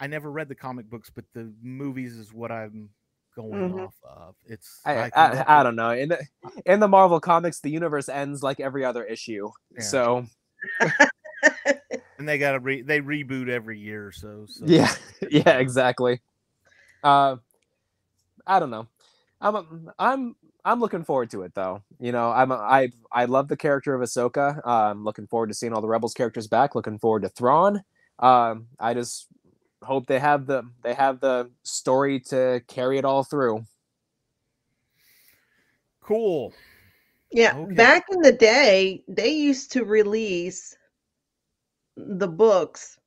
I never read the comic books, but the movies is what I'm going off of. It's I don't know. In the Marvel comics, the universe ends like every other issue. Yeah. So and they reboot every year or so. Yeah. Yeah, exactly. I don't know. I'm looking forward to it though. You know, I love the character of Ahsoka. I'm looking forward to seeing all the Rebels characters back. Looking forward to Thrawn. I just hope they have the story to carry it all through. Cool. Yeah, okay. Back in the day, they used to release the books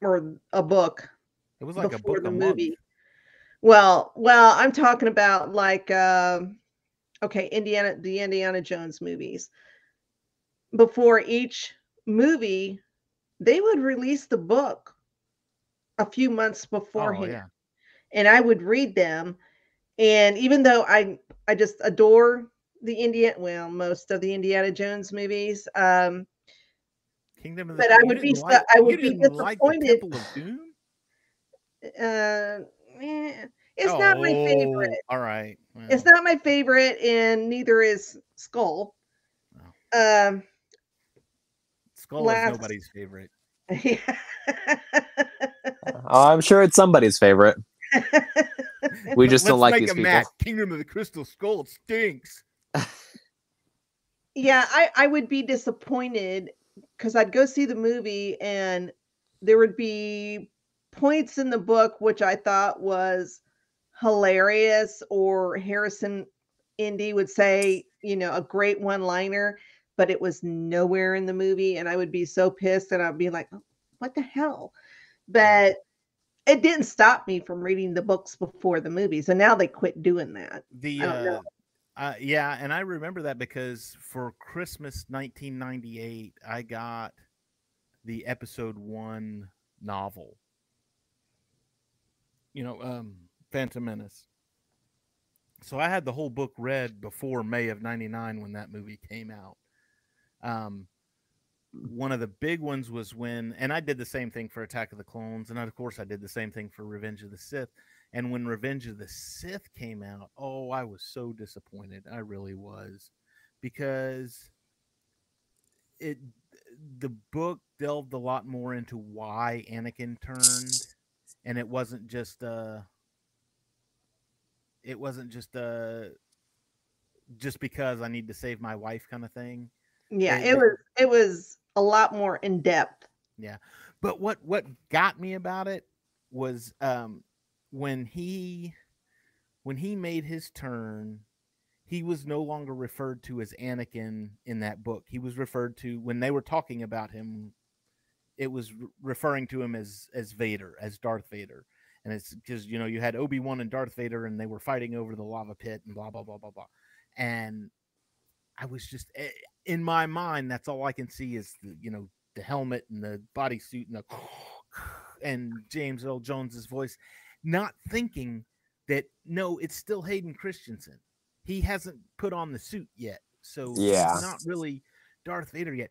or a book. It was like a book a movie. Month. Well, I'm talking about like, okay, the Indiana Jones movies. Before each movie, they would release the book a few months beforehand. Oh, yeah. And I would read them. And even though I just adore the most of the Indiana Jones movies, Kingdom of the But I would be like, I would be disappointed. Like the Temple of Doom? It's not my favorite. All right. Well. It's not my favorite, and neither is Skull. Oh. Skull is nobody's favorite. Yeah. I'm sure it's somebody's favorite. We just don't like these people. Kingdom of the Crystal Skull stinks. Yeah, I would be disappointed because I'd go see the movie, and there would be points in the book which I thought was hilarious, or Harrison Indy would say, you know, a great one-liner, but it was nowhere in the movie, and I would be so pissed, and I'd be like, oh, what the hell? But it didn't stop me from reading the books before the movies, and now they quit doing that. Yeah, and I remember that because for Christmas 1998, I got the Episode 1 novel. You know, Phantom Menace. So I had the whole book read before May of '99 when that movie came out. One of the big ones was when, and I did the same thing for Attack of the Clones, and of course I did the same thing for Revenge of the Sith. And when Revenge of the Sith came out, oh, I was so disappointed. I really was, because the book delved a lot more into why Anakin turned. And it wasn't just just because I need to save my wife kind of thing. Yeah, it was a lot more in depth. Yeah, but what got me about it was when he made his turn, he was no longer referred to as Anakin in that book. He was referred to, when they were talking about him, it was referring to him as Vader, as Darth Vader. And it's because, you know, you had Obi-Wan and Darth Vader, and they were fighting over the lava pit and blah, blah, blah, blah, blah. And I was just, in my mind, that's all I can see is, you know, the helmet and the bodysuit and James Earl Jones's voice, not thinking that, no, it's still Hayden Christensen. He hasn't put on the suit yet. So yeah, he's not really Darth Vader yet.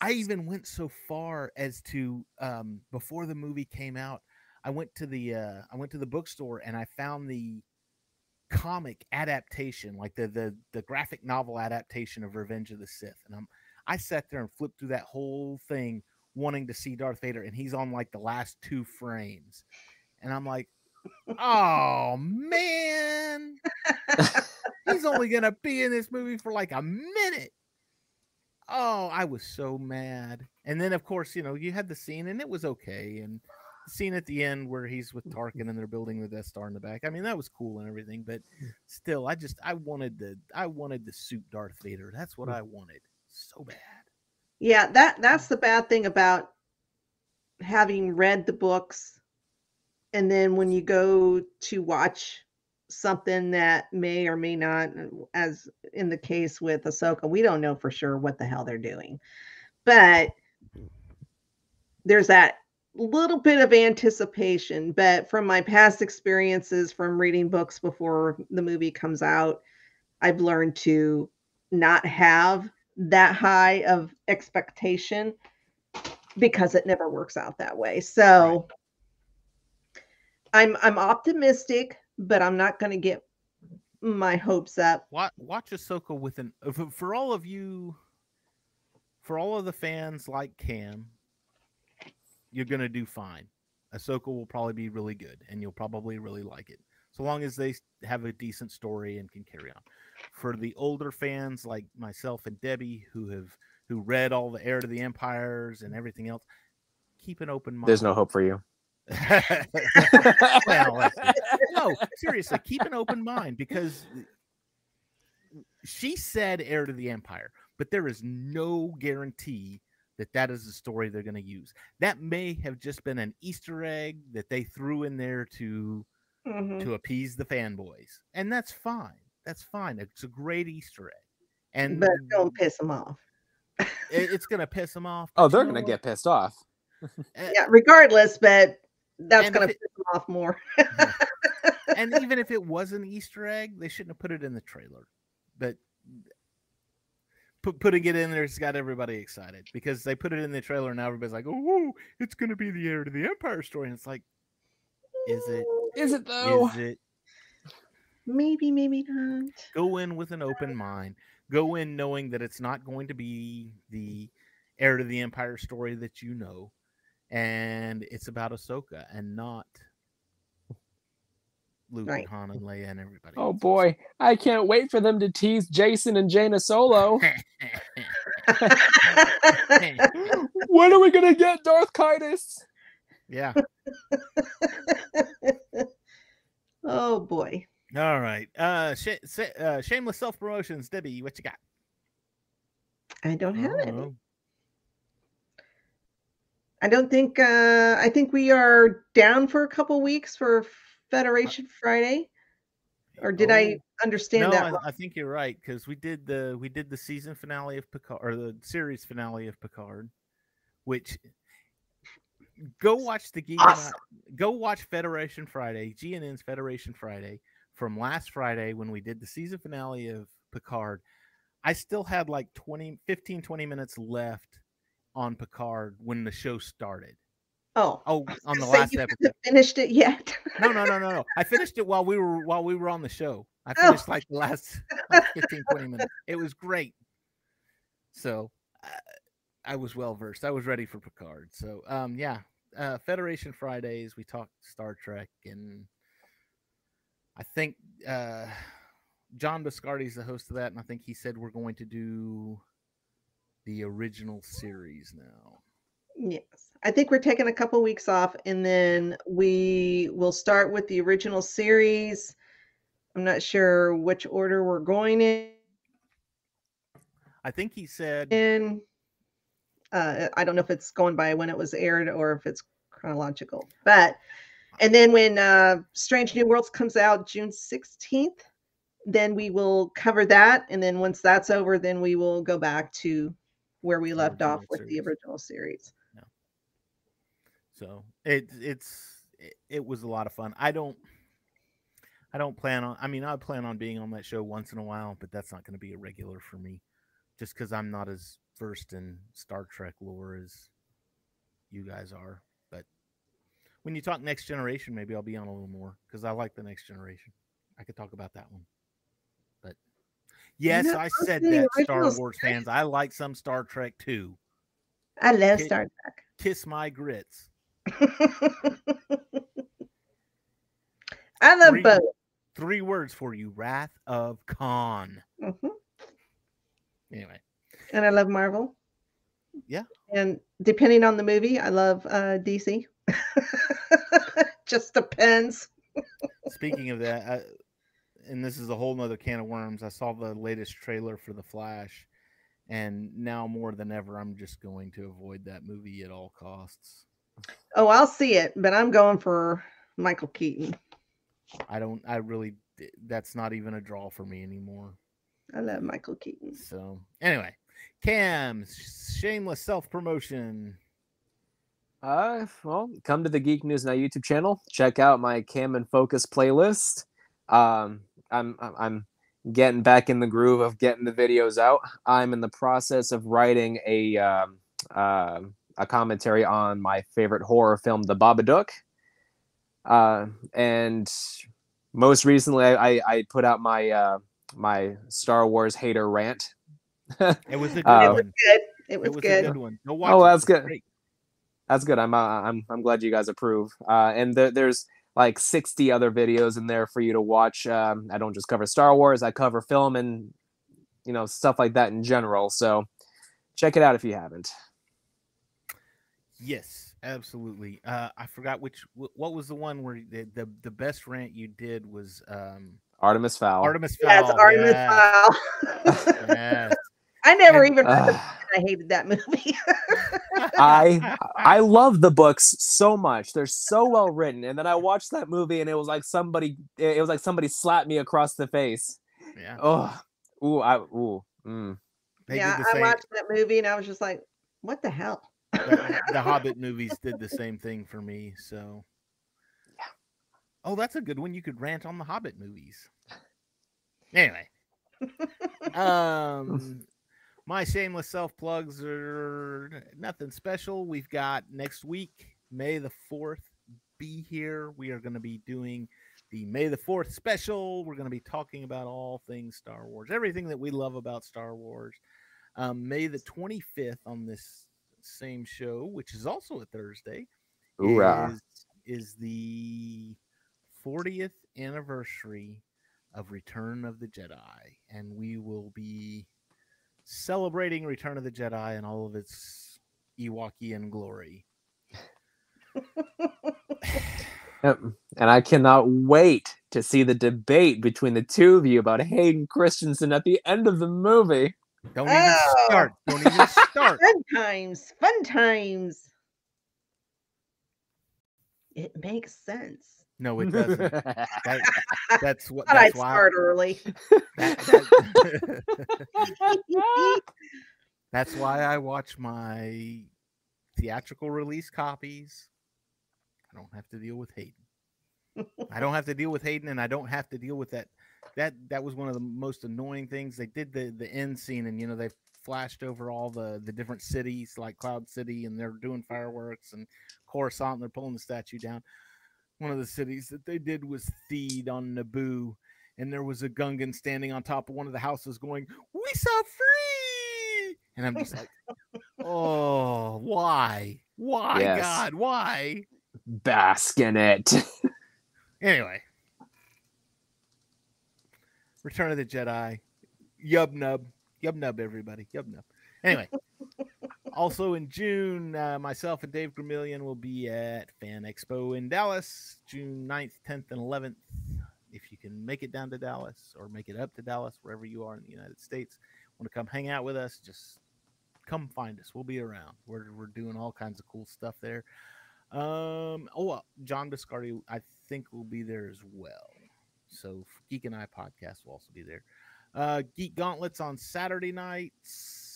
I even went so far as to before the movie came out, I went to the bookstore, and I found the comic adaptation, like the graphic novel adaptation of Revenge of the Sith, and I sat there and flipped through that whole thing, wanting to see Darth Vader, and he's on like the last 2 frames, and I'm like, oh man, he's only gonna be in this movie for like a minute. Oh, I was so mad. And then, of course, you know, you had the scene, and it was okay. And scene at the end where he's with Tarkin and they're building the Death Star in the back. I mean, that was cool and everything, but still, I wanted to suit Darth Vader. That's what I wanted so bad. Yeah, that's the bad thing about having read the books, and then when you go to watch something that may or may not, as in the case with Ahsoka, we don't know for sure what the hell they're doing, but there's that little bit of anticipation. But from my past experiences from reading books before the movie comes out, I've learned to not have that high of expectation because it never works out that way. So I'm optimistic, but I'm not going to get my hopes up. Watch Ahsoka with an, for all of you, for all of the fans like Cam, you're going to do fine. Ahsoka will probably be really good, and you'll probably really like it, so long as they have a decent story and can carry on. For the older fans like myself and Debbie, who read all the Heir to the Empires and everything else, keep an open mind. There's no hope for you. Well, no, seriously, keep an open mind, because she said Heir to the Empire, but there is no guarantee that is the story they're going to use. That may have just been an Easter egg that they threw in there to appease the fanboys. And that's fine. That's fine. It's a great Easter egg. But don't piss them off. It's going to piss them off. Oh, they're going to get pissed off. Yeah, regardless, but that's going to piss them off more. And even if it was an Easter egg, they shouldn't have put it in the trailer. But putting it in there has got everybody excited, because they put it in the trailer and now everybody's like, oh, it's going to be the Heir to the Empire story. And it's like, is it? Is it though? Is it? Maybe, maybe not. Go in with an open mind. Go in knowing that it's not going to be the Heir to the Empire story that you know. And it's about Ahsoka and not Luke and Han and Leia and everybody. Oh boy, I can't wait for them to tease Jason and Jaina Solo. When are we gonna get Darth Kitus? Yeah. Oh boy. All right. Shameless self promotions. Debbie, what you got? I don't have any. I don't think. I think we are down for a couple weeks for Federation Friday, or did I understand that? No, I think you're right, because we did the season finale of Picard, or the series finale of Picard, which go watch the Geek. Awesome. Go watch Federation Friday, GNN's Federation Friday from last Friday when we did the season finale of Picard. I still had like 20 minutes left on Picard when the show started. Oh, on the last episode. You haven't finished it yet? No. I finished it while we were on the show. I finished like the last 15, 20 minutes. It was great. So I was well versed. I was ready for Picard. So Federation Fridays. We talked Star Trek, and I think John Biscardi is the host of that, and I think he said we're going to do the original series now. Yes, I think we're taking a couple weeks off, and then we will start with the original series. I'm not sure which order we're going in. I think he said, and I don't know if it's going by when it was aired or if it's chronological. But and then when Strange New Worlds comes out June 16th, then we will cover that. And then once that's over, then we will go back to where we left off with the original series. No. So it was a lot of fun. I don't plan on, I mean, I plan on being on that show once in a while, but that's not going to be a regular for me, just because I'm not as versed in Star Trek lore as you guys are. But when you talk Next Generation, maybe I'll be on a little more, because I like the Next Generation. I could talk about that one. But yes, I said that, Star Wars fans. I like some Star Trek too. I love Star Trek. Kiss my grits. I love both. Three words for you: Wrath of Khan. Mm-hmm. Anyway, and I love Marvel. Yeah, and depending on the movie, I love DC. Just depends. Speaking of that, and this is a whole nother can of worms, I saw the latest trailer for The Flash, and now more than ever, I'm just going to avoid that movie at all costs. Oh, I'll see it, but I'm going for Michael Keaton. I really, that's not even a draw for me anymore. I love Michael Keaton. So anyway, Cam's shameless self-promotion. Well, come to the Geek News Now YouTube channel. Check out my Cam and Focus playlist. I'm getting back in the groove of getting the videos out. I'm in the process of writing a commentary on my favorite horror film, The Babadook. And most recently, I put out my my Star Wars hater rant. It was a good one. It was good. A good one. Go watch it. That's good. Great. That's good. I'm glad you guys approve. And there's like 60 other videos in there for you to watch. I don't just cover Star Wars. I cover film and, you know, stuff like that in general. So check it out if you haven't. Yes, absolutely. I forgot what was the one where the best rant you did was Artemis Fowl. Artemis Fowl. Yes, Artemis Fowl. Yes. I never even read the book, and I hated that movie. I love the books so much. They're so well written. And then I watched that movie, and it was like somebody slapped me across the face. Yeah. Oh. Ooh. I watched that movie, and I was just like, "What the hell?" The Hobbit movies did the same thing for me. So. Yeah. Oh, that's a good one. You could rant on the Hobbit movies. Anyway. My shameless self plugs are nothing special. We've got next week, May the 4th. Be here. We are going to be doing the May the 4th special. We're going to be talking about all things Star Wars, everything that we love about Star Wars. May the 25th on this same show, which is also a Thursday, is the 40th anniversary of Return of the Jedi. And we will be celebrating Return of the Jedi and all of its Ewokian glory. And I cannot wait to see the debate between the two of you about Hayden Christensen at the end of the movie. Don't even start. Fun times. It makes sense. No, it doesn't. That's why I start early. That's why I watch my theatrical release copies. I don't have to deal with Hayden. And I don't have to deal with that. That was one of the most annoying things. They did the end scene, and you know they flashed over all the different cities, like Cloud City, and they're doing fireworks, and Coruscant, and they're pulling the statue down. One of the cities that they did was Theed on Naboo, and there was a Gungan standing on top of one of the houses going, "We saw free!" And I'm just like, oh, why? Why, yes. God, why? Bask in it. Anyway. Return of the Jedi. Yub-nub. Yub-nub, everybody. Yub-nub. Anyway. Also in June, myself and Dave Gramillion will be at Fan Expo in Dallas, June 9th, 10th, and 11th. If you can make it down to Dallas or make it up to Dallas, wherever you are in the United States, want to come hang out with us, just come find us. We'll be around. We're doing all kinds of cool stuff there. John Biscardi, I think, will be there as well. So Geek and I podcast will also be there. Geek Gauntlets on Saturday nights.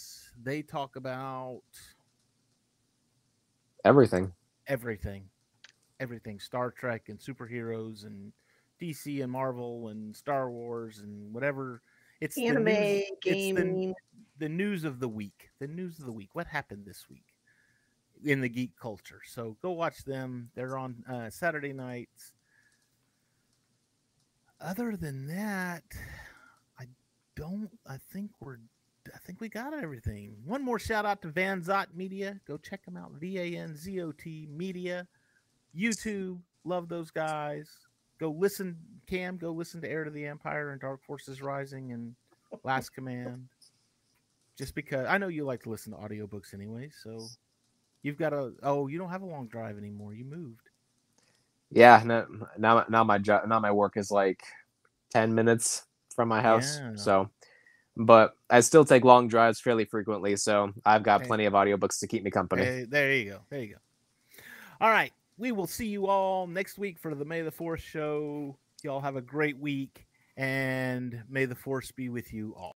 They talk about everything, Star Trek and superheroes and DC and Marvel and Star Wars and whatever. It's anime, gaming. The news of the week. What happened this week in the geek culture? So go watch them. They're on Saturday nights. Other than that, I think we got everything. One more shout out to Van Zandt Media. Go check them out. VANZOT Media. YouTube. Love those guys. Go listen, Cam. Go listen to Heir to the Empire and Dark Forces Rising and Last Command. Just because I know you like to listen to audiobooks anyway, so You've got a you don't have a long drive anymore. You moved. Yeah, now my job, now my work is like 10 minutes from my house. Yeah. So, but I still take long drives fairly frequently, so I've got plenty of audiobooks to keep me company. Hey, there you go. There you go. All right, we will see you all next week for the May the Force show. Y'all have a great week, and may the Force be with you all.